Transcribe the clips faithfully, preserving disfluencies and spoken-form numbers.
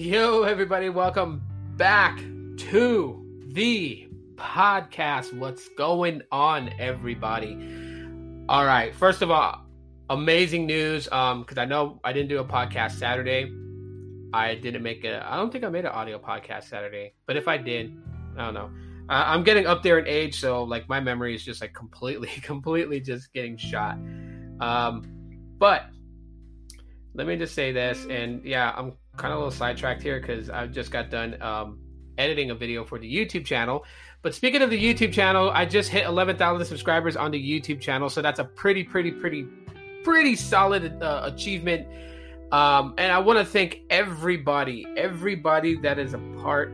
Yo, everybody, welcome back to the podcast. What's going on, everybody? All right, first of all, amazing news, um, because I know I didn't do a podcast Saturday. I didn't make it. I don't think I made an audio podcast Saturday, but if I did, I don't know. Uh, I'm getting up there in age, so like my memory is just like completely, completely just getting shot. Um, but let me just say this, and yeah, I'm kind of a little sidetracked here because I just got done um, editing a video for the YouTube channel. But speaking of the YouTube channel, I just hit eleven thousand subscribers on the YouTube channel, so that's a pretty, pretty, pretty, pretty solid uh, achievement. Um, and I want to thank everybody, everybody that is a part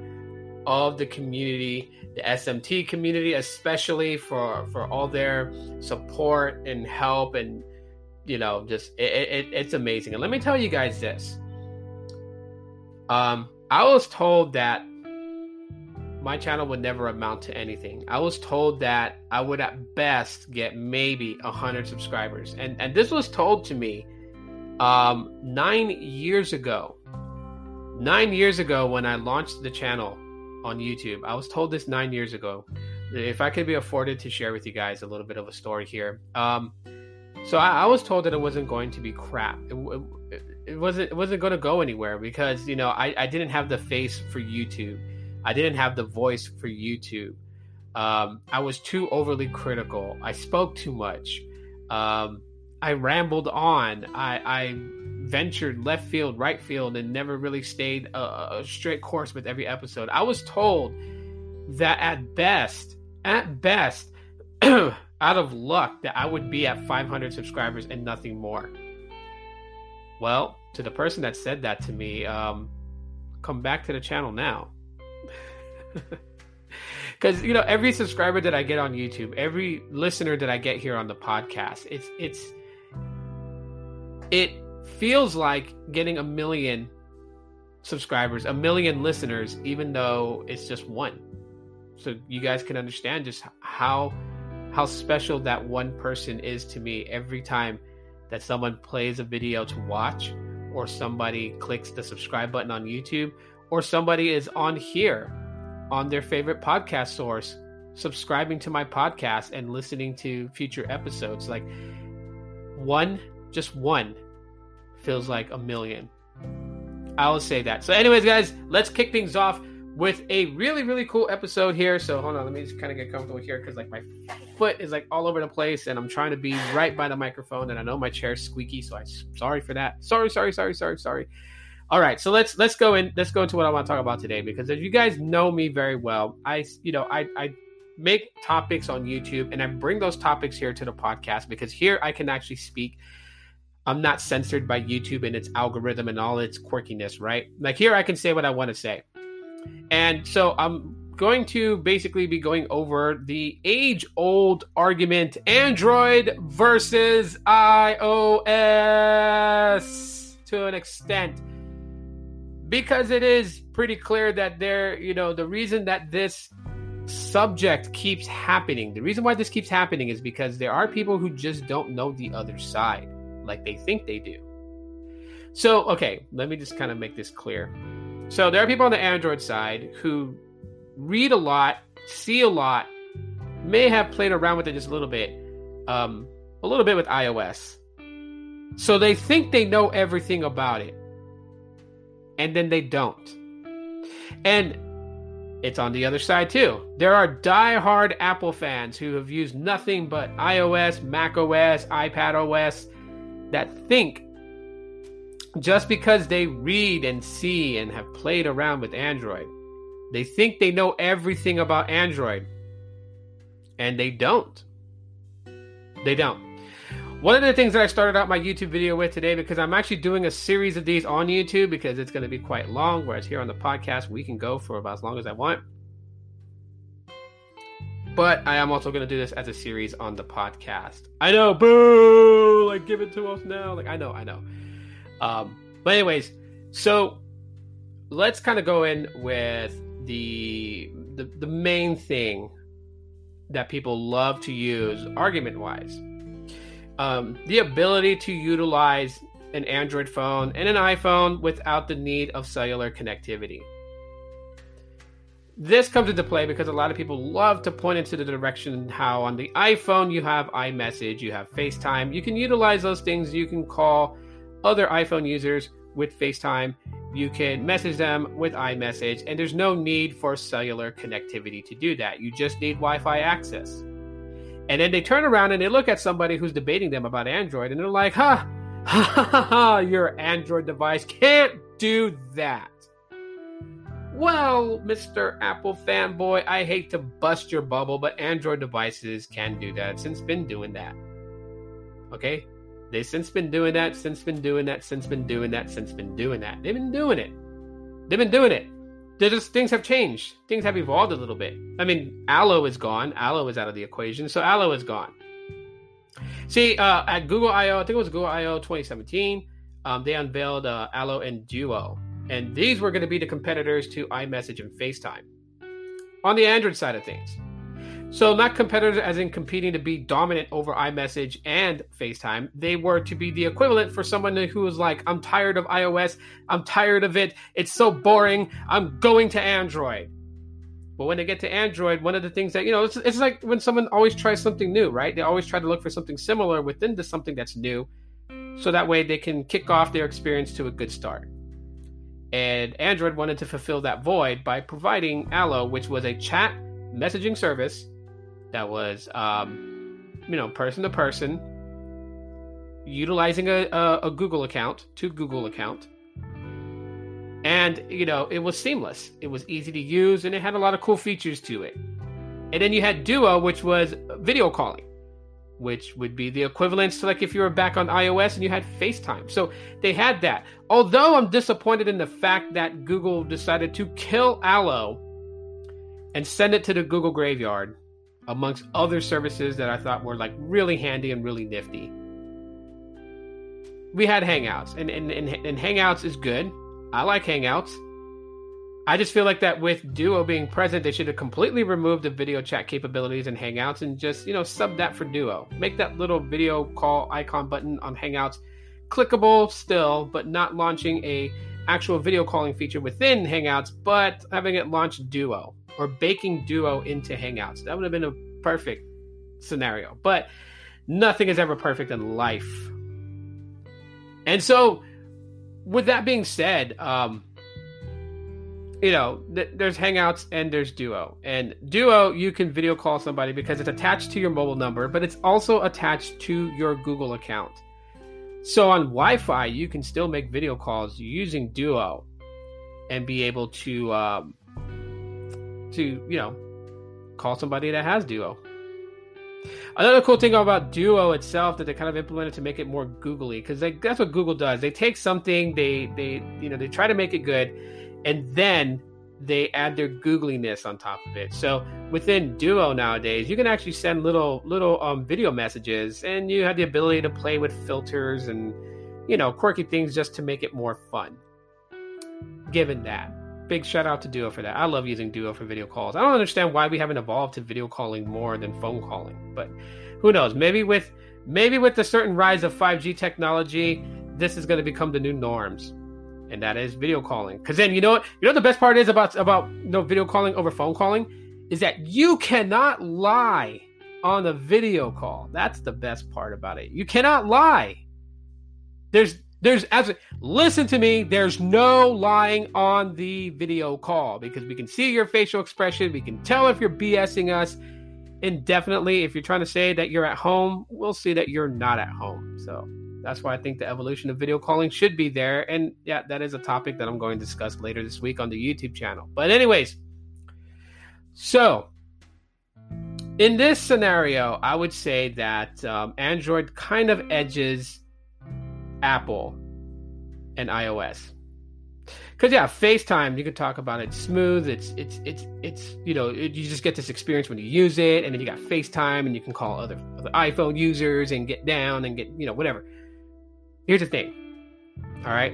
of the community, the S M T community, especially for, for all their support and help. And, you know, just it, it, it's amazing. And let me tell you guys this. Um, I was told that my channel would never amount to anything. I was told that I would at best get maybe one hundred subscribers. And, and this was told to me um nine years ago nine years ago when I launched the channel on YouTube. I was told this nine years ago. If I could be afforded to share with you guys a little bit of a story here, um so i, I was told that it wasn't going to be crap. It, it, it wasn't it wasn't going to go anywhere because, you know, I, I didn't have the face for YouTube. I didn't have the voice for YouTube. um I was too overly critical. I spoke too much. um I rambled on. I, I ventured left field, right field, and never really stayed a, a straight course with every episode. I was told that at best, at best, out of luck, that I would be at five hundred subscribers and nothing more. Well, to the person that said that to me, um, come back to the channel now. Because, you know, every subscriber that I get on YouTube, every listener that I get here on the podcast, it's it's... it feels like getting a million subscribers, a million listeners, even though it's just one. So you guys can understand just how how special that one person is to me every time that someone plays a video to watch, or somebody clicks the subscribe button on YouTube, or somebody is on here on their favorite podcast source, subscribing to my podcast and listening to future episodes. Like one Just one feels like a million. I will say that. So anyways, guys, let's kick things off with a really, really cool episode here. So hold on, let me just kind of get comfortable here because like my foot is like all over the place and I'm trying to be right by the microphone, and I know my chair's squeaky, so I'm sorry for that. Sorry, sorry, sorry, sorry, sorry. All right, so let's let's go in. Let's go into what I want to talk about today, because if you guys know me very well, I you know I I. make topics on YouTube and I bring those topics here to the podcast, because here I can actually speak. I'm not censored by YouTube and its algorithm and all its quirkiness, right? Like here I can say what I want to say. And so I'm going to basically be going over the age-old argument, Android versus iOS, to an extent, because it is pretty clear that there, you know, the reason that this subject keeps happening, the reason why this keeps happening is because there are people who just don't know the other side like they think they do. So, okay, let me just kind of make this clear. So there are people on the Android side who read a lot, see a lot, may have played around with it just a little bit, um, a little bit with iOS. So they think they know everything about it, and then they don't. And it's on the other side too. There are diehard Apple fans who have used nothing but iOS, macOS, iPadOS, that think just because they read and see and have played around with Android, they think they know everything about Android, and they don't. They don't. One of the things that I started out my YouTube video with today, because I'm actually doing a series of these on YouTube because it's going to be quite long, whereas here on the podcast, we can go for about as long as I want. But I am also going to do this as a series on the podcast. I know, boo! Like, give it to us now. Like, I know, I know. Um, but anyways, so let's kind of go in with the, the, the main thing that people love to use argument-wise. Um, the ability to utilize an Android phone, and an iPhone without the need of cellular connectivity. This comes into play because a lot of people love to point into the direction how on the iPhone you have iMessage, you have FaceTime. You can utilize those things. You can call other iPhone users with FaceTime. You can message them with iMessage, and there's no need for cellular connectivity to do that. You just need Wi-Fi access. And then they turn around and they look at somebody who's debating them about Android, and they're like, huh, ha, ha, ha, ha, your Android device can't do that. Well, Mister Apple fanboy, I hate to bust your bubble, but Android devices can do that. It's since been doing that. Okay? They've since been doing that, since been doing that, since been doing that, since been doing that. They've been doing it. They've been doing it. They're just, things have changed. Things have evolved a little bit. I mean, Allo is gone. Allo is out of the equation, so Allo is gone. See, uh, at Google I O, I think it was Google I O twenty seventeen, um, they unveiled uh, Allo and Duo. And these were going to be the competitors to iMessage and FaceTime on the Android side of things. So not competitors as in competing to be dominant over iMessage and FaceTime. They were to be the equivalent for someone who was like, I'm tired of iOS. I'm tired of it. It's so boring. I'm going to Android. But when they get to Android, one of the things that, you know, it's, it's like when someone always tries something new, right? They always try to look for something similar within the something that's new. So that way they can kick off their experience to a good start. And Android wanted to fulfill that void by providing Allo, which was a chat messaging service that was, um, you know, person to person, utilizing a, a, a Google account to Google account. And, you know, it was seamless. It was easy to use, and it had a lot of cool features to it. And then you had Duo, which was video calling, which would be the equivalence to like if you were back on iOS and you had FaceTime. So they had that. Although I'm disappointed in the fact that Google decided to kill Allo and send it to the Google graveyard amongst other services that I thought were like really handy and really nifty. We had Hangouts, and, and, and, and Hangouts is good. I like Hangouts. I just feel like that with Duo being present, they should have completely removed the video chat capabilities in Hangouts and just, you know, sub that for Duo. Make that little video call icon button on Hangouts clickable still, but not launching a actual video calling feature within Hangouts, but having it launch Duo or baking Duo into Hangouts. That would have been a perfect scenario, but nothing is ever perfect in life. And so with that being said, um, you know, th- there's Hangouts and there's Duo. And Duo, you can video call somebody because it's attached to your mobile number, but it's also attached to your Google account. So on Wi-Fi, you can still make video calls using Duo and be able to, um, to you know, call somebody that has Duo. Another cool thing about Duo itself that they kind of implemented to make it more googly, because that's what Google does. They take something, they they you know, they try to make it good, and then they add their googliness on top of it. So within Duo nowadays, you can actually send little little um, video messages, and you have the ability to play with filters and, you know, quirky things just to make it more fun. Given that, big shout out to Duo for that. I love using Duo for video calls. I don't understand why we haven't evolved to video calling more than phone calling, but who knows? Maybe with maybe with the certain rise of five G technology, this is going to become the new norms. And that is video calling. Because then, you know what? You know what the best part is about, about you know, video calling over phone calling? Is that you cannot lie on a video call. That's the best part about it. You cannot lie. There's, there's absolutely, listen to me, there's no lying on the video call because we can see your facial expression. We can tell if you're BSing us indefinitely. If you're trying to say that you're at home, we'll see that you're not at home. So that's why I think the evolution of video calling should be there. And yeah, that is a topic that I'm going to discuss later this week on the YouTube channel. But anyways, so in this scenario, I would say that um, Android kind of edges Apple and iOS. Because yeah, FaceTime, you could talk about it smooth. It's, it's, it's, it's, you know, it, you just get this experience when you use it. And then you got FaceTime and you can call other, other iPhone users and get down and get, you know, whatever. Here's the thing. All right.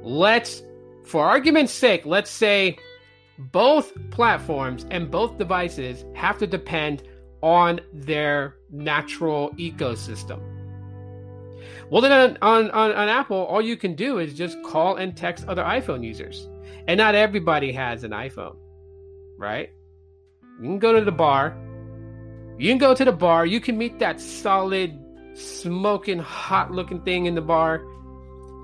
Let's, for argument's sake, let's say both platforms and both devices have to depend on their natural ecosystem. Well, then on, on, on, on Apple, all you can do is just call and text other iPhone users. And not everybody has an iPhone, right? You can go to the bar. You can go to the bar. You can meet that solid, smoking, hot-looking thing in the bar.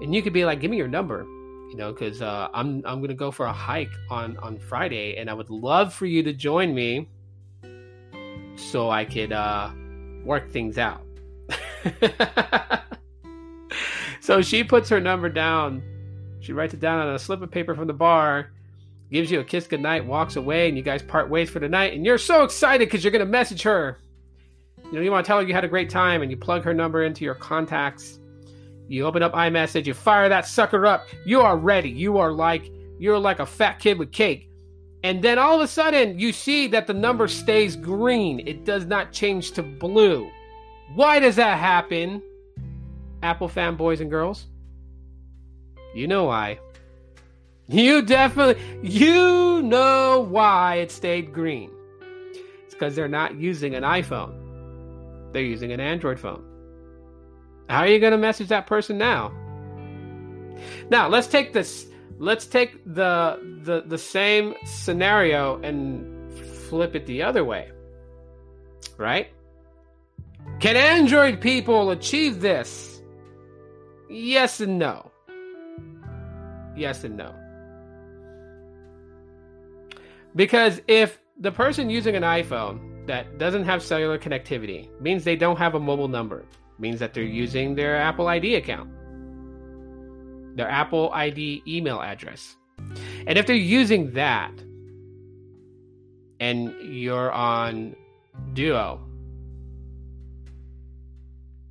And you could be like, give me your number, you know, because uh, I'm I'm going to go for a hike on, on Friday. And I would love for you to join me so I could uh, work things out. So she puts her number down. She writes it down on a slip of paper from the bar, gives you a kiss goodnight, walks away, and you guys part ways for the night. And you're so excited because you're going to message her. You know, you want to tell her you had a great time, and you plug her number into your contacts. You open up iMessage, you fire that sucker up. You are ready. You are like, you're like a fat kid with cake. And then all of a sudden, you see that the number stays green. It does not change to blue. Why does that happen, Apple fanboys and girls? You know why. You definitely, you know why it stayed green. It's because they're not using an iPhone. They're using an Android phone. How are you going to message that person now? Now, let's take this, let's take the, the, the same scenario and flip it the other way, right? Can Android people achieve this? Yes and no. Yes and no. Because if the person using an iPhone that doesn't have cellular connectivity, means they don't have a mobile number, means that they're using their Apple I D account, their Apple I D email address. And if they're using that and you're on Duo,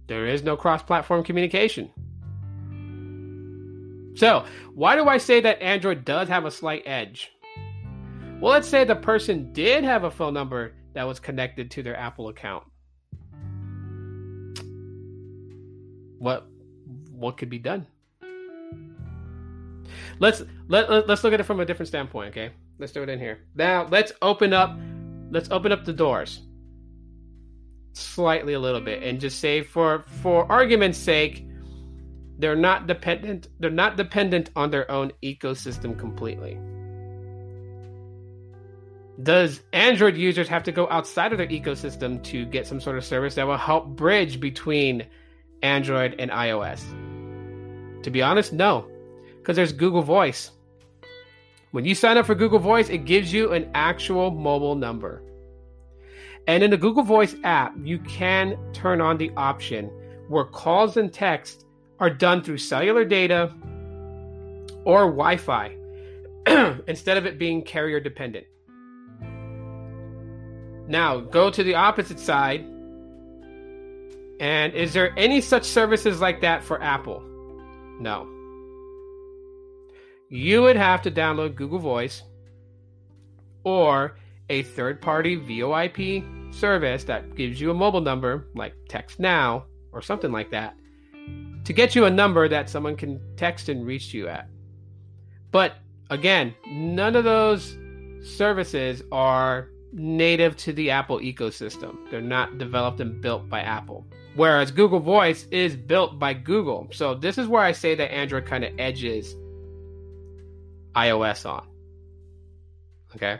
there is no cross-platform communication. So, why do I say that Android does have a slight edge? Well, let's say the person did have a phone number that was connected to their Apple account. What what could be done? Let's let let's look at it from a different standpoint, okay? Let's do it in here. Now, let's open up let's open up the doors slightly a little bit, and just say for for argument's sake, they're not dependent they're not dependent on their own ecosystem completely. Does Android users have to go outside of their ecosystem to get some sort of service that will help bridge between Android and iOS? To be honest, no, because there's Google Voice. When you sign up for Google Voice, it gives you an actual mobile number. And in the Google Voice app, you can turn on the option where calls and texts are done through cellular data or Wi-Fi instead of it being carrier dependent. Now, go to the opposite side. And is there any such services like that for Apple? No. You would have to download Google Voice or a third-party VoIP service that gives you a mobile number, like Text Now or something like that, to get you a number that someone can text and reach you at. But again, none of those services are native to the Apple ecosystem. They're not developed and built by Apple, whereas Google Voice is built by Google. So this is where I say that Android kind of edges iOS on. Okay?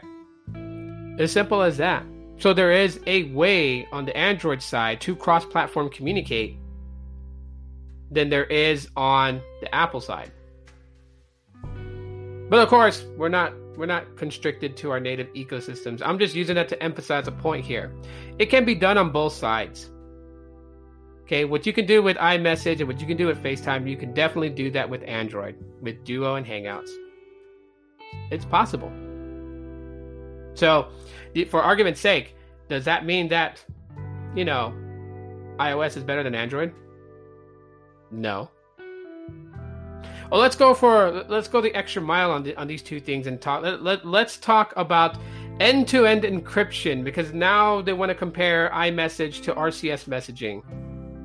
As simple as that. So there is a way on the Android side to cross-platform communicate than there is on the Apple side. But of course, we're not we're not constricted to our native ecosystems. I'm just using that to emphasize a point here. It can be done on both sides. Okay, what you can do with iMessage and what you can do with FaceTime, you can definitely do that with Android, with Duo and Hangouts. It's possible. So, for argument's sake, does that mean that, you know, iOS is better than Android? No. Well, let's go for let's go the extra mile on the, on these two things and talk. Let, let, let's talk about end-to-end encryption, because now they want to compare iMessage to R C S messaging.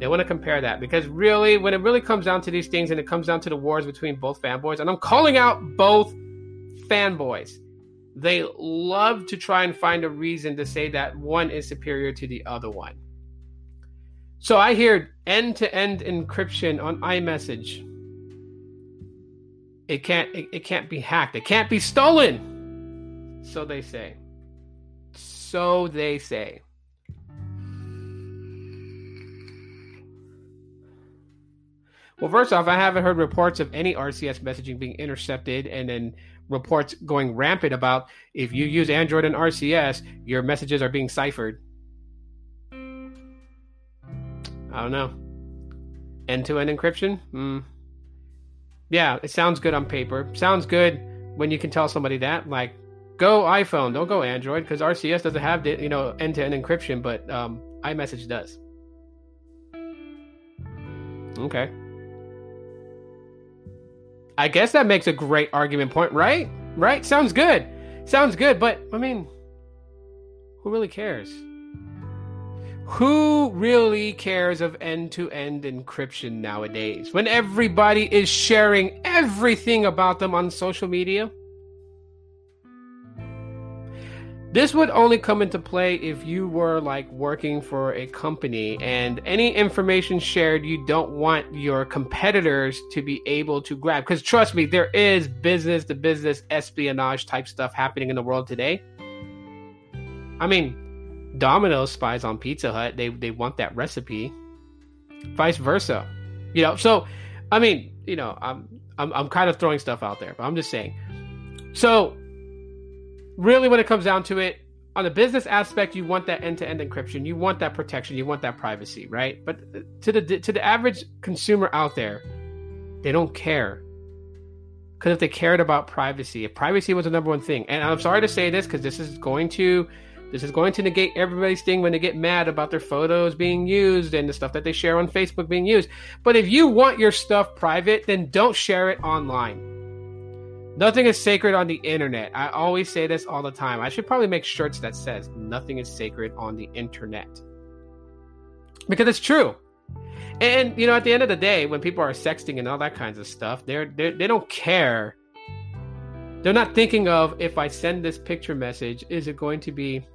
They want to compare that because really, when it really comes down to these things, and it comes down to the wars between both fanboys, and I'm calling out both fanboys. They love to try and find a reason to say that one is superior to the other one. So I hear end-to-end encryption on iMessage. It can't it, it can't be hacked. It can't be stolen. So they say. So they say. Well, first off, I haven't heard reports of any R C S messaging being intercepted, and then reports going rampant about if you use Android and R C S, your messages are being ciphered. I don't know. End-to-end encryption? Mm. Yeah, it sounds good on paper. Sounds good when you can tell somebody that, like, go iPhone, don't go Android, because R C S doesn't have the, you know, end-to-end encryption, but um, iMessage does. Okay. I guess that makes a great argument point, right? Right? Sounds good. Sounds good, but, I mean, who really cares? Who really cares of end-to-end encryption nowadays when everybody is sharing everything about them on social media? This would only come into play if you were like working for a company, and any information shared you don't want your competitors to be able to grab. Because trust me, there is business to business espionage type stuff happening in the world today. I mean, Domino's spies on Pizza Hut. They they want that recipe. Vice versa. You know, so, I mean, you know, I'm I'm, I'm kind of throwing stuff out there, but I'm just saying. So, really, when it comes down to it, on the business aspect, you want that end-to-end encryption, you want that protection, you want that privacy, right? But to the to the average consumer out there, they don't care. Because if they cared about privacy, if privacy was the number one thing, and I'm sorry to say this, because this is going to this is going to negate everybody's thing when they get mad about their photos being used and the stuff that they share on Facebook being used. But if you want your stuff private, then don't share it online. Nothing is sacred on the internet. I always say this all the time. I should probably make shirts that says nothing is sacred on the internet. Because it's true. And, you know, at the end of the day, when people are sexting and all that kinds of stuff, they're, they're, they don't care. They're not thinking of, if I send this picture message, is it going to be,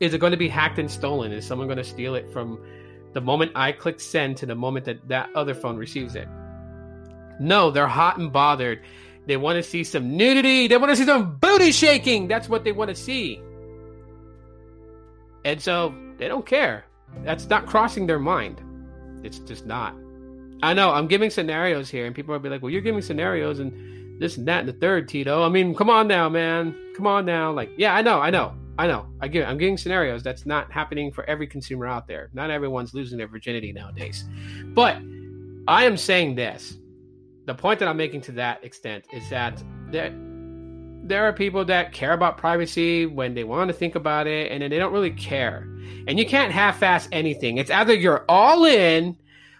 is it going to be hacked and stolen? Is someone going to steal it from the moment I click send to the moment that that other phone receives it? No, they're hot and bothered. They want to see some nudity. They want to see some booty shaking. That's what they want to see. And so they don't care. That's not crossing their mind. It's just not. I know I'm giving scenarios here, and people will be like, well, you're giving scenarios and this and that and the third, Tito. I mean, come on now, man. Come on now. Like, yeah, I know, I know, I know. I give, I'm giving scenarios. That's not happening for every consumer out there. Not everyone's losing their virginity nowadays. But I am saying this. The point that I'm making to that extent is that there, there are people that care about privacy when they want to think about it, and then they don't really care. And you can't half-ass anything. It's either you're all in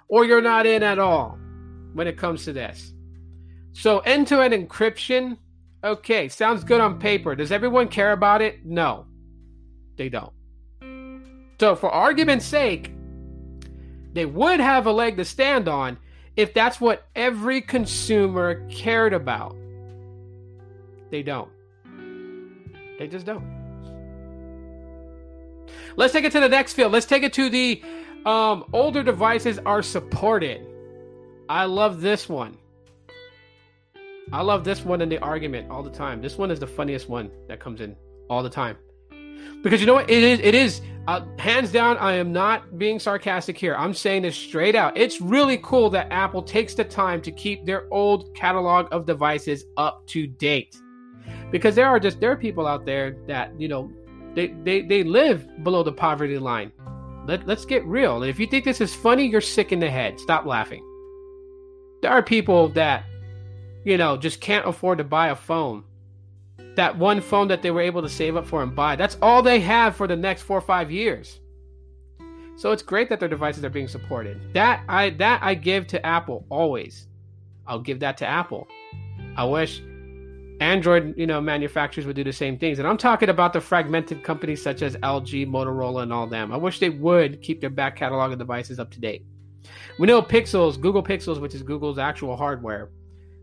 or you're not in at all when it comes to this. So end-to-end encryption, okay, sounds good on paper. Does everyone care about it? No, they don't. So for argument's sake, they would have a leg to stand on if that's what every consumer cared about. They don't. They just don't. Let's take it to the next field. Let's take it to the um, older devices are supported. I love this one. I love this one in the argument all the time. This one is the funniest one that comes in all the time. Because you know what? It is, it is uh, hands down, I am not being sarcastic here. I'm saying this straight out. It's really cool that Apple takes the time to keep their old catalog of devices up to date. Because there are just, there are people out there that, you know, they, they, they live below the poverty line. Let, let's get real. If you think this is funny, you're sick in the head. Stop laughing. There are people that, you know, just can't afford to buy a phone. That one phone that they were able to save up for and buy, that's all they have for the next four or five years. So it's great that their devices are being supported. That I that I give to Apple always. I'll give that to Apple. I wish Android, you know, manufacturers would do the same things. And I'm talking about the fragmented companies such as L G, Motorola, and all them. I wish they would keep their back catalog of devices up to date. We know Pixels, Google Pixels, which is Google's actual hardware.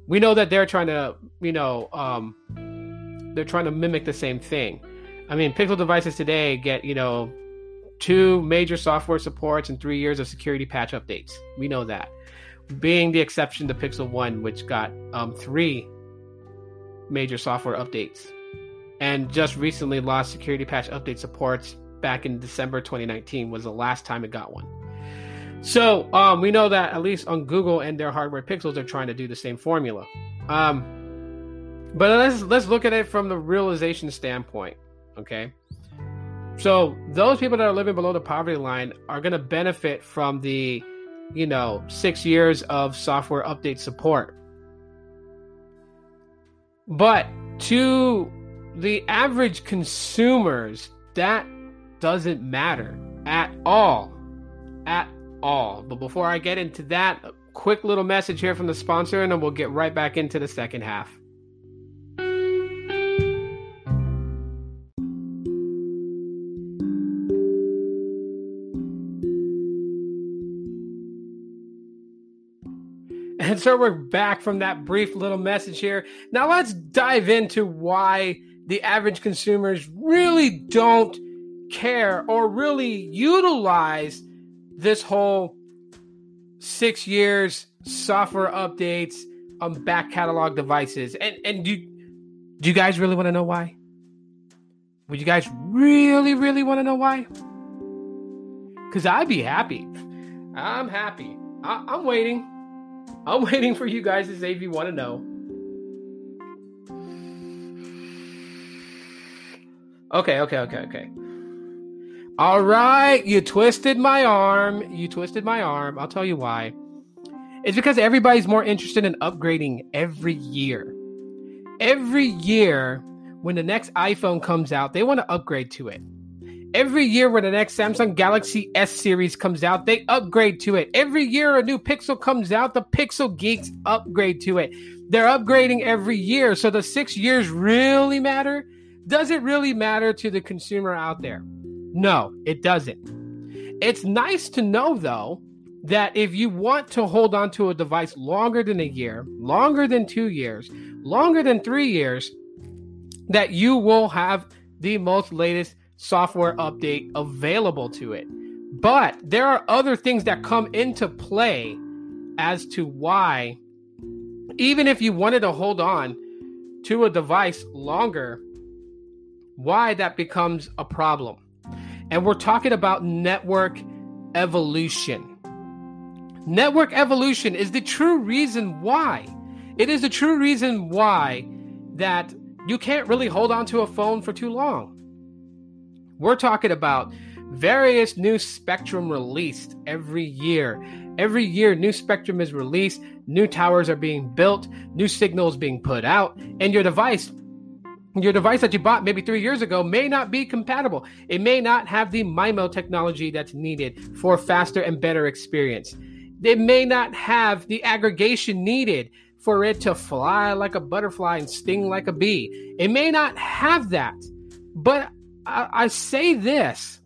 We know that they're trying to, you know, um, They're trying to mimic the same thing. I mean, Pixel devices today get, you know, two major software supports, and three years of security patch updates. We know that. Being the exception to Pixel one, which got um, three major software updates and just recently lost security patch update supports back in December twenty nineteen was the last time it got one. So um, we know that at least on Google and their hardware, Pixels are trying to do the same formula. Um, but let's let's look at it from the realization standpoint, okay? So those people that are living below the poverty line are going to benefit from the, you know, six years of software update support. But to the average consumers, that doesn't matter at all, at all. But before I get into that, a quick little message here from the sponsor, and then we'll get right back into the second half. And so we're back from that brief little message here. Now let's dive into why the average consumers really don't care or really utilize this whole six years software updates on back catalog devices. And and do, do you guys really want to know why? Would you guys really, really want to know why? Because I'd be happy. I'm happy. I, I'm waiting. I'm waiting for you guys to say if you want to know. Okay, okay, okay, okay. All right, you twisted my arm. You twisted my arm. I'll tell you why. It's because everybody's more interested in upgrading every year. Every year, when the next iPhone comes out, they want to upgrade to it. Every year when the next Samsung Galaxy S series comes out, they upgrade to it. Every year a new Pixel comes out, the Pixel geeks upgrade to it. They're upgrading every year. So does six years really matter? Does it really matter to the consumer out there? No, it doesn't. It's nice to know, though, that if you want to hold on to a device longer than a year, longer than two years, longer than three years, that you will have the most latest software update available to it. But there are other things that come into play as to why, even if you wanted to hold on to a device longer, why that becomes a problem. And we're talking about network evolution. Network evolution is the true reason why. It is the true reason why that you can't really hold on to a phone for too long. We're talking about various new spectrum released every year. Every year, new spectrum is released, new towers are being built, new signals being put out, and your device, your device that you bought maybe three years ago may not be compatible. It may not have the MIMO technology that's needed for faster and better experience. It may not have the aggregation needed for it to fly like a butterfly and sting like a bee. It may not have that, but I say this,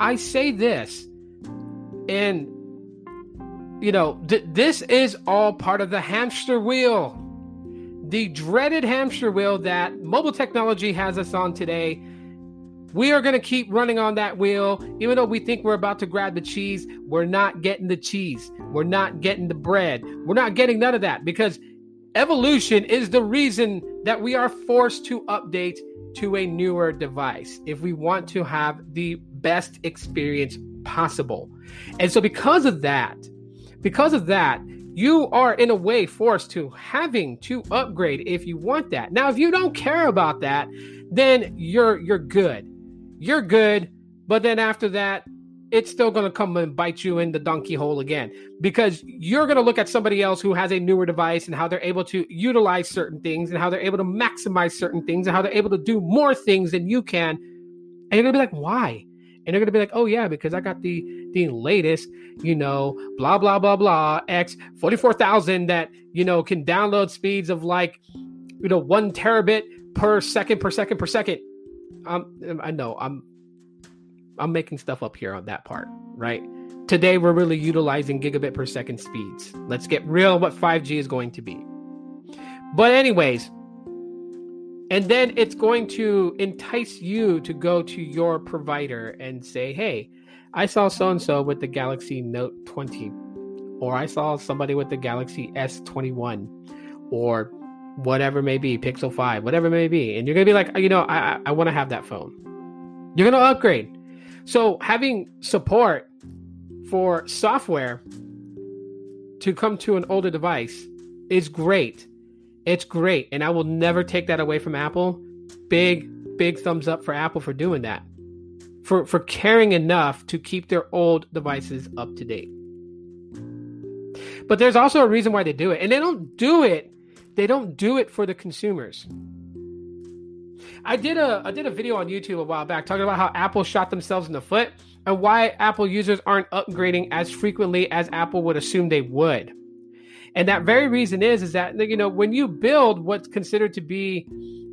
I say this, and, you know, th- this is all part of the hamster wheel, the dreaded hamster wheel that mobile technology has us on today. We are going to keep running on that wheel. Even though we think we're about to grab the cheese, we're not getting the cheese. We're not getting the bread. We're not getting none of that, because evolution is the reason that we are forced to update to a newer device if we want to have the best experience possible. And so because of that, because of that, you are in a way forced to having to upgrade if you want that. Now, if you don't care about that, then you're you're good. You're good, but then after that, it's still going to come and bite you in the donkey hole again, because you're going to look at somebody else who has a newer device and how they're able to utilize certain things and how they're able to maximize certain things and how they're able to do more things than you can. And you're going to be like, why? And they're going to be like, oh yeah, because I got the, the latest, you know, blah, blah, blah, blah, X forty-four thousand that, you know, can download speeds of like, you know, one terabit per second, per second, per second. Um, I know I'm, I'm making stuff up here on that part, right? Today, we're really utilizing gigabit per second speeds. Let's get real what five G is going to be. But anyways, And then it's going to entice you to go to your provider and say, hey, I saw so-and-so with the Galaxy Note twenty, or I saw somebody with the Galaxy S twenty-one, or whatever it may be, Pixel five, whatever it may be. And you're going to be like, you know, I, I want to have that phone. You're going to upgrade. So having support for software to come to an older device is great. It's great. And I will never take that away from Apple. Big, big thumbs up for Apple for doing that, for, for caring enough to keep their old devices up to date. But there's also a reason why they do it. And they don't do it. They don't do it for the consumers. I did a I did a video on YouTube a while back talking about how Apple shot themselves in the foot and why Apple users aren't upgrading as frequently as Apple would assume they would. And that very reason is, is that, you know, when you build what's considered to be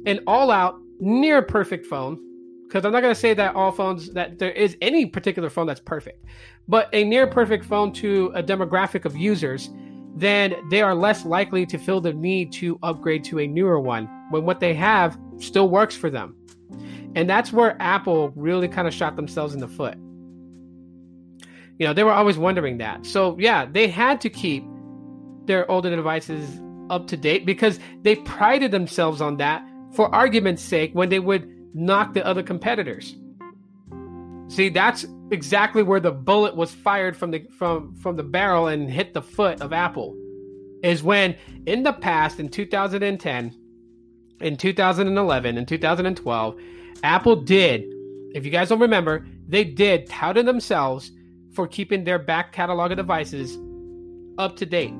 an all-out near perfect phone, because I'm not going to say that all phones, that there is any particular phone that's perfect, but a near perfect phone to a demographic of users, then they are less likely to feel the need to upgrade to a newer one when what they have still works for them. And that's where Apple really kind of shot themselves in the foot. You know, they were always wondering that. So yeah, they had to keep their older devices up to date because they prided themselves on that, for argument's sake, when they would knock the other competitors. See, that's exactly where the bullet was fired from the from from the barrel and hit the foot of Apple, is when in the past, in two thousand ten, in two thousand eleven, in two thousand twelve, Apple did, if you guys don't remember, they did tout themselves for keeping their back catalog of devices up to date.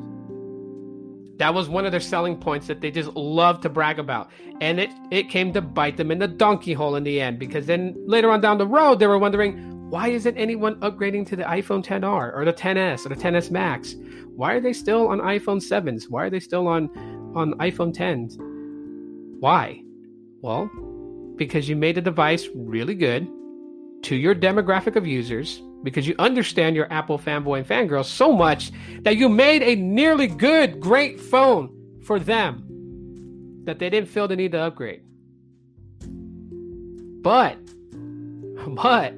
That was one of their selling points that they just loved to brag about. And it, it came to bite them in the donkey hole in the end, because then later on down the road, they were wondering, why isn't anyone upgrading to the iPhone X R or the X S or the X S Max? Why are they still on iPhone sevens? Why are they still on, on iPhone tens? Why? Well, because you made a device really good to your demographic of users, because you understand your Apple fanboy and fangirl so much that you made a nearly good, great phone for them that they didn't feel the need to upgrade. But, but,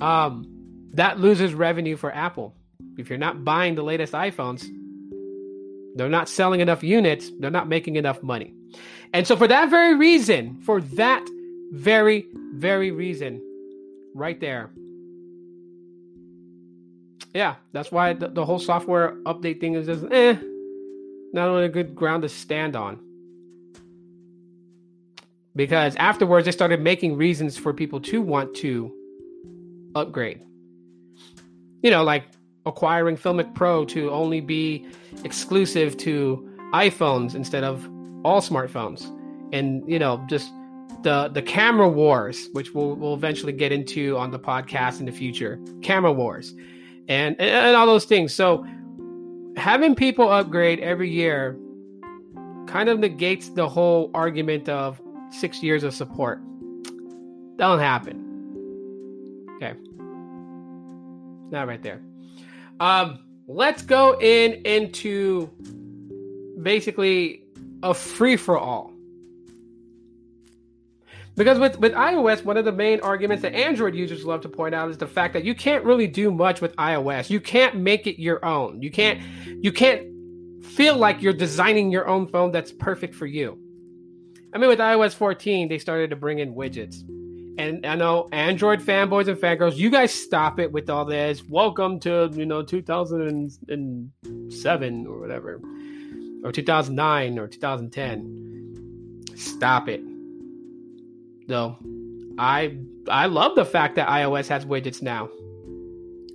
um, that loses revenue for Apple. If you're not buying the latest iPhones, they're not selling enough units, they're not making enough money. And so for that very reason, for that very, very reason, right there, yeah, that's why the, the whole software update thing is just, eh, not only a good ground to stand on. Because afterwards, they started making reasons for people to want to upgrade. You know, like acquiring Filmic Pro to only be exclusive to iPhones instead of all smartphones. And, you know, just the the camera wars, which we'll, we'll eventually get into on the podcast in the future. Camera wars. And, and all those things. So having people upgrade every year kind of negates the whole argument of six years of support. Don't happen. Okay. Not right there. Um, let's go in into basically a free-for-all. Because with, with iOS, one of the main arguments that Android users love to point out is the fact that you can't really do much with iOS. You can't make it your own. You can't you can't feel like you're designing your own phone that's perfect for you. I mean, with iOS fourteen, they started to bring in widgets. And I know Android fanboys and fangirls, you guys stop it with all this. Welcome to, you know, two thousand seven or whatever, or two thousand nine or two thousand ten. Stop it. Though, I I love the fact that iOS has widgets now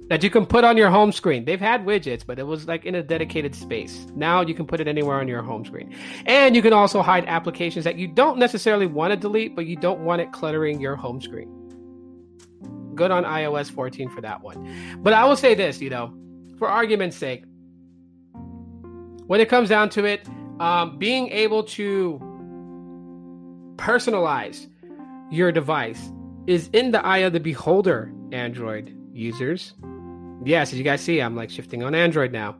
that you can put on your home screen. They've had widgets, but it was like in a dedicated space. Now you can put it anywhere on your home screen. And you can also hide applications that you don't necessarily want to delete, but you don't want it cluttering your home screen. Good on iOS fourteen for that one. But I will say this, you know, for argument's sake, when it comes down to it, um, being able to personalize your device is in the eye of the beholder, Android users. Yes, as you guys see, I'm like shifting on Android now.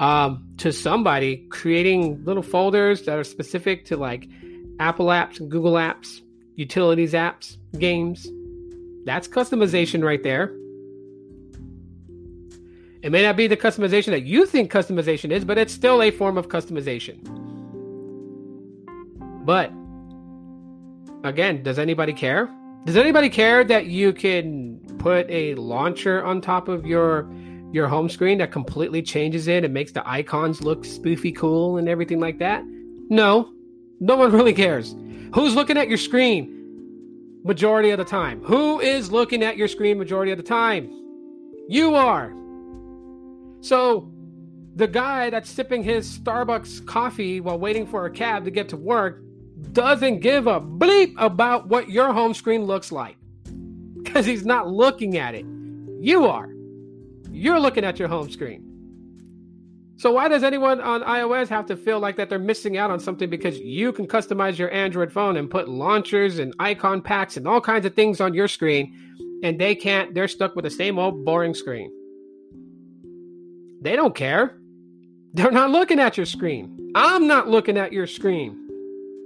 um, to somebody, creating little folders that are specific to like Apple apps, Google apps, utilities apps, games. That's customization right there. It may not be the customization that you think customization is, but it's still a form of customization. But again, does anybody care? Does anybody care that you can put a launcher on top of your your home screen that completely changes it and makes the icons look spoofy cool and everything like that? No, no one really cares. Who's looking at your screen majority of the time? Who is looking at your screen majority of the time? You are. So the guy that's sipping his Starbucks coffee while waiting for a cab to get to work doesn't give a bleep about what your home screen looks like because he's not looking at it. You are. You're looking at your home screen. So why does anyone on iOS have to feel like that they're missing out on something because you can customize your Android phone and put launchers and icon packs and all kinds of things on your screen, and they can't? They're stuck with the same old boring screen. They don't care. They're not looking at your screen. I'm not looking at your screen.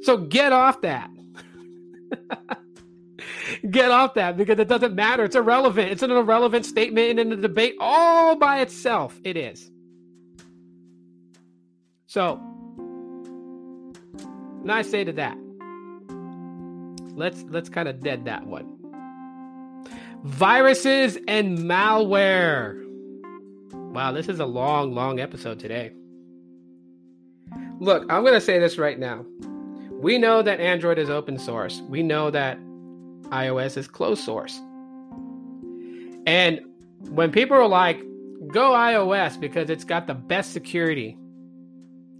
So get off that. Get off that because it doesn't matter. It's irrelevant. It's an irrelevant statement in the debate all by itself. It is. So, when I say to that, let's let's kind of dead that one. Viruses and malware. Wow, this is a long, long episode today. Look, I'm going to say this right now. We know that Android is open source. We know that iOS is closed source. And when people are like, go iOS because it's got the best security,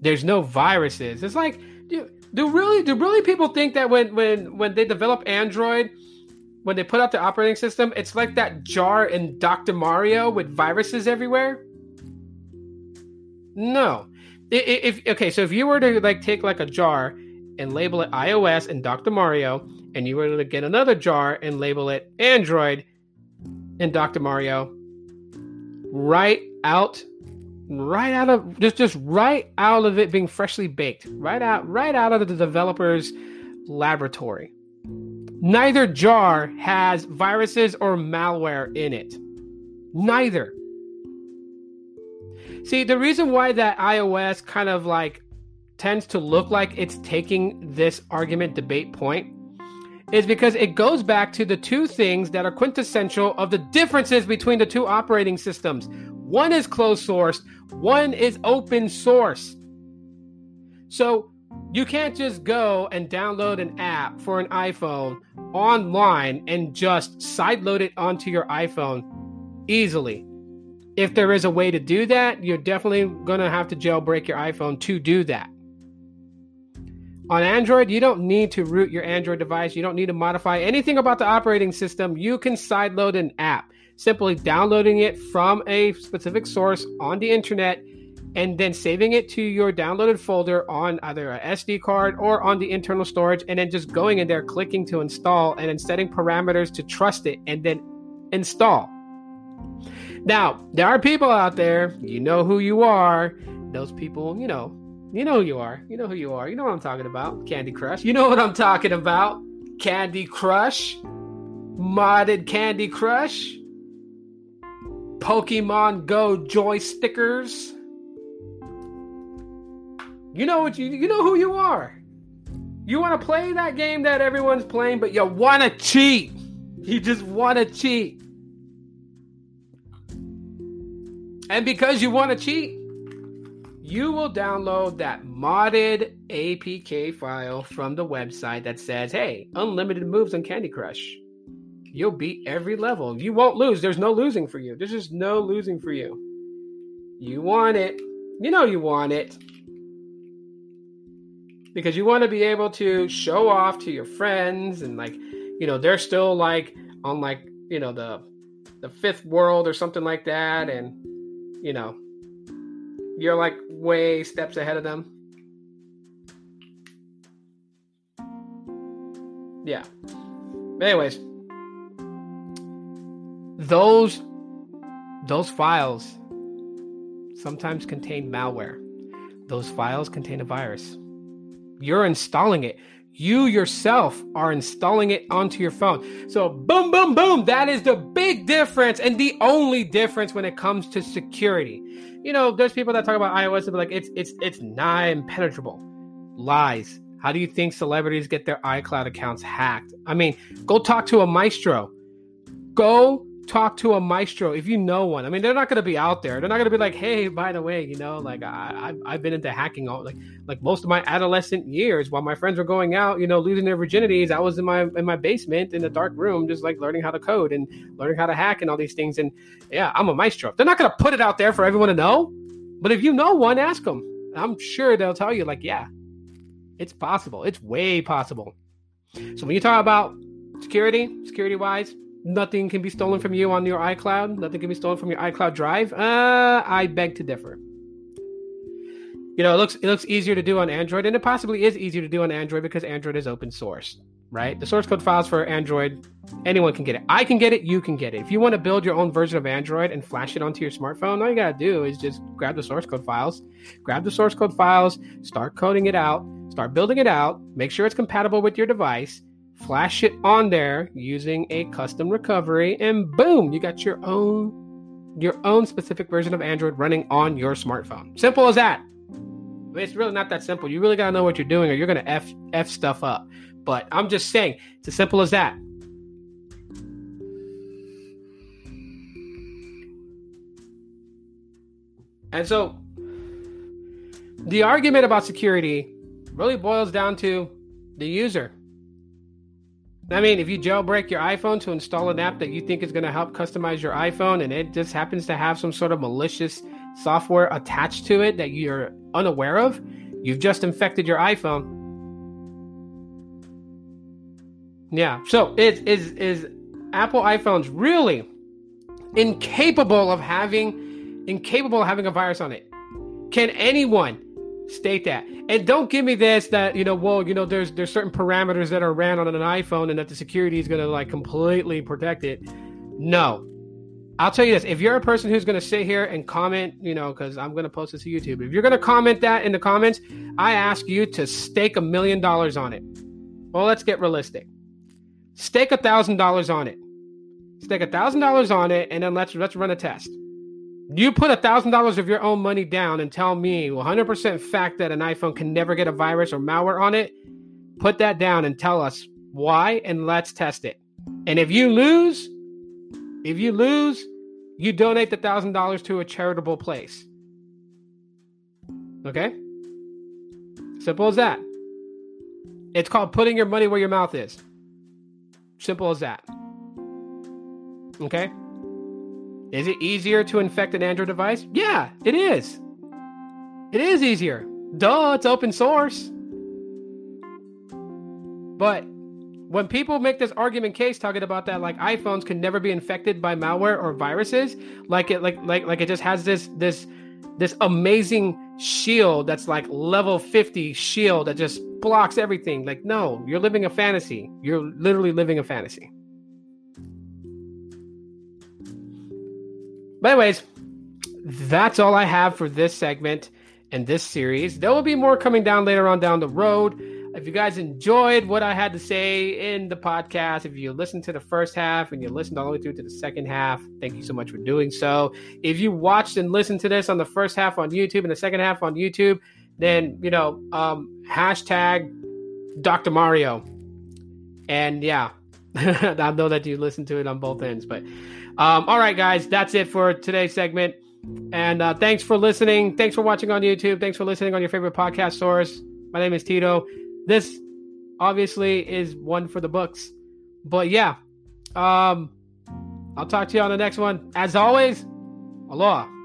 there's no viruses. It's like, do, do really do really people think that when, when, when they develop Android, when they put out the operating system, it's like that jar in Doctor Mario with viruses everywhere? No. If, okay, so if you were to like take like a jar and label it iOS and Doctor Mario, and you were to get another jar and label it Android and Doctor Mario, right out, right out of just just right out of it being freshly baked, right out, right out of the developer's laboratory. Neither jar has viruses or malware in it. Neither. See, the reason why that iOS kind of like tends to look like it's taking this argument debate point is because it goes back to the two things that are quintessential of the differences between the two operating systems. One is closed source, one is open source. So you can't just go and download an app for an iPhone online and just sideload it onto your iPhone easily. If there is a way to do that, you're definitely going to have to jailbreak your iPhone to do that. On Android, you don't need to root your Android device. You don't need to modify anything about the operating system. You can sideload an app, simply downloading it from a specific source on the internet and then saving it to your downloaded folder on either a S D card or on the internal storage, and then just going in there, clicking to install, and then setting parameters to trust it, and then install. Now, there are people out there, you know who you are. Those people, you know, you know who you are. You know who you are. You know what I'm talking about. Candy Crush. You know what I'm talking about. Candy Crush. Modded Candy Crush. Pokemon Go joy stickers. You know what you you know who you are. You want to play that game that everyone's playing, but you want to cheat. You just want to cheat. And because you want to cheat, you will download that modded A P K file from the website that says, hey, unlimited moves on Candy Crush. You'll beat every level. You won't lose. There's no losing for you. There's just no losing for you. You want it. You know you want it. Because you want to be able to show off to your friends and like, you know, they're still like on like, you know, the the fifth world or something like that. And, you know, you're like way steps ahead of them. Yeah. Anyways, those, those files sometimes contain malware. Those files contain a virus. You're installing it. You yourself are installing it onto your phone. So boom, boom, boom. That is the big difference and the only difference when it comes to security. You know, there's people that talk about iOS and be like, it's it's it's nigh impenetrable. Lies. How do you think celebrities get their iCloud accounts hacked? I mean, go talk to a maestro. Go talk to a maestro if you know one. I mean, they're not going to be out there. They're not going to be like, hey, by the way, you know, like I, I, I've been into hacking all like like most of my adolescent years while my friends were going out, you know, losing their virginities. I was in my in my basement in a dark room, just like learning how to code and learning how to hack and all these things. And yeah, I'm a maestro. They're not going to put it out there for everyone to know. But if you know one, ask them. I'm sure they'll tell you like, yeah, it's possible. It's way possible. So when you talk about security, security wise, nothing can be stolen from you on your iCloud. Nothing can be stolen from your iCloud drive. Uh, I beg to differ. You know, it looks it looks easier to do on Android, and it possibly is easier to do on Android because Android is open source, right? The source code files for Android, anyone can get it. I can get it. You can get it. If you want to build your own version of Android and flash it onto your smartphone, all you got to do is just grab the source code files, grab the source code files, start coding it out, start building it out, make sure it's compatible with your device, flash it on there using a custom recovery, and boom, you got your own your own specific version of Android running on your smartphone. Simple as that. It's really not that simple. You really got to know what you're doing or you're going to F, F stuff up. But I'm just saying, it's as simple as that. And so the argument about security really boils down to the user. I mean, if you jailbreak your iPhone to install an app that you think is going to help customize your iPhone and it just happens to have some sort of malicious software attached to it that you're unaware of, you've just infected your iPhone. Yeah, so it is is Apple iPhones really incapable of having incapable of having a virus on it? Can anyone state that? And don't give me this that, you know, well, you know, there's there's certain parameters that are ran on an iPhone and that the security is going to like completely protect it. No. I'll tell you this. If you're a person who's going to sit here and comment, you know, because I'm going to post this to YouTube. If you're going to comment that in the comments, I ask you to stake a million dollars on it. Well, let's get realistic. Stake a thousand dollars on it. Stake a thousand dollars on it. And then let's let's run a test. You put one thousand dollars of your own money down and tell me one hundred percent fact that an iPhone can never get a virus or malware on it. Put that down and tell us why, and let's test it. And if you lose, if you lose, you donate the one thousand dollars to a charitable place. Okay? Simple as that. It's called putting your money where your mouth is. Simple as that. Okay? Is it easier to infect an Android device? Yeah, it is. It is easier. Duh, it's open source. But when people make this argument case talking about that, like iPhones can never be infected by malware or viruses, like it, like like like it just has this this this amazing shield that's like level fifty shield that just blocks everything. Like, no, you're living a fantasy. You're literally living a fantasy. But anyways, that's all I have for this segment and this series. There will be more coming down later on down the road. If you guys enjoyed what I had to say in the podcast, if you listened to the first half and you listened all the way through to the second half, thank you so much for doing so. If you watched and listened to this on the first half on YouTube and the second half on YouTube, then, you know, um, hashtag Doctor Mario. And yeah. I know that you listen to it on both ends, but um, all right, guys, that's it for today's segment. And uh, thanks for listening. Thanks for watching on YouTube. Thanks for listening on your favorite podcast source. My name is Tito. This obviously is one for the books, but yeah, um, I'll talk to you on the next one. As always, aloha.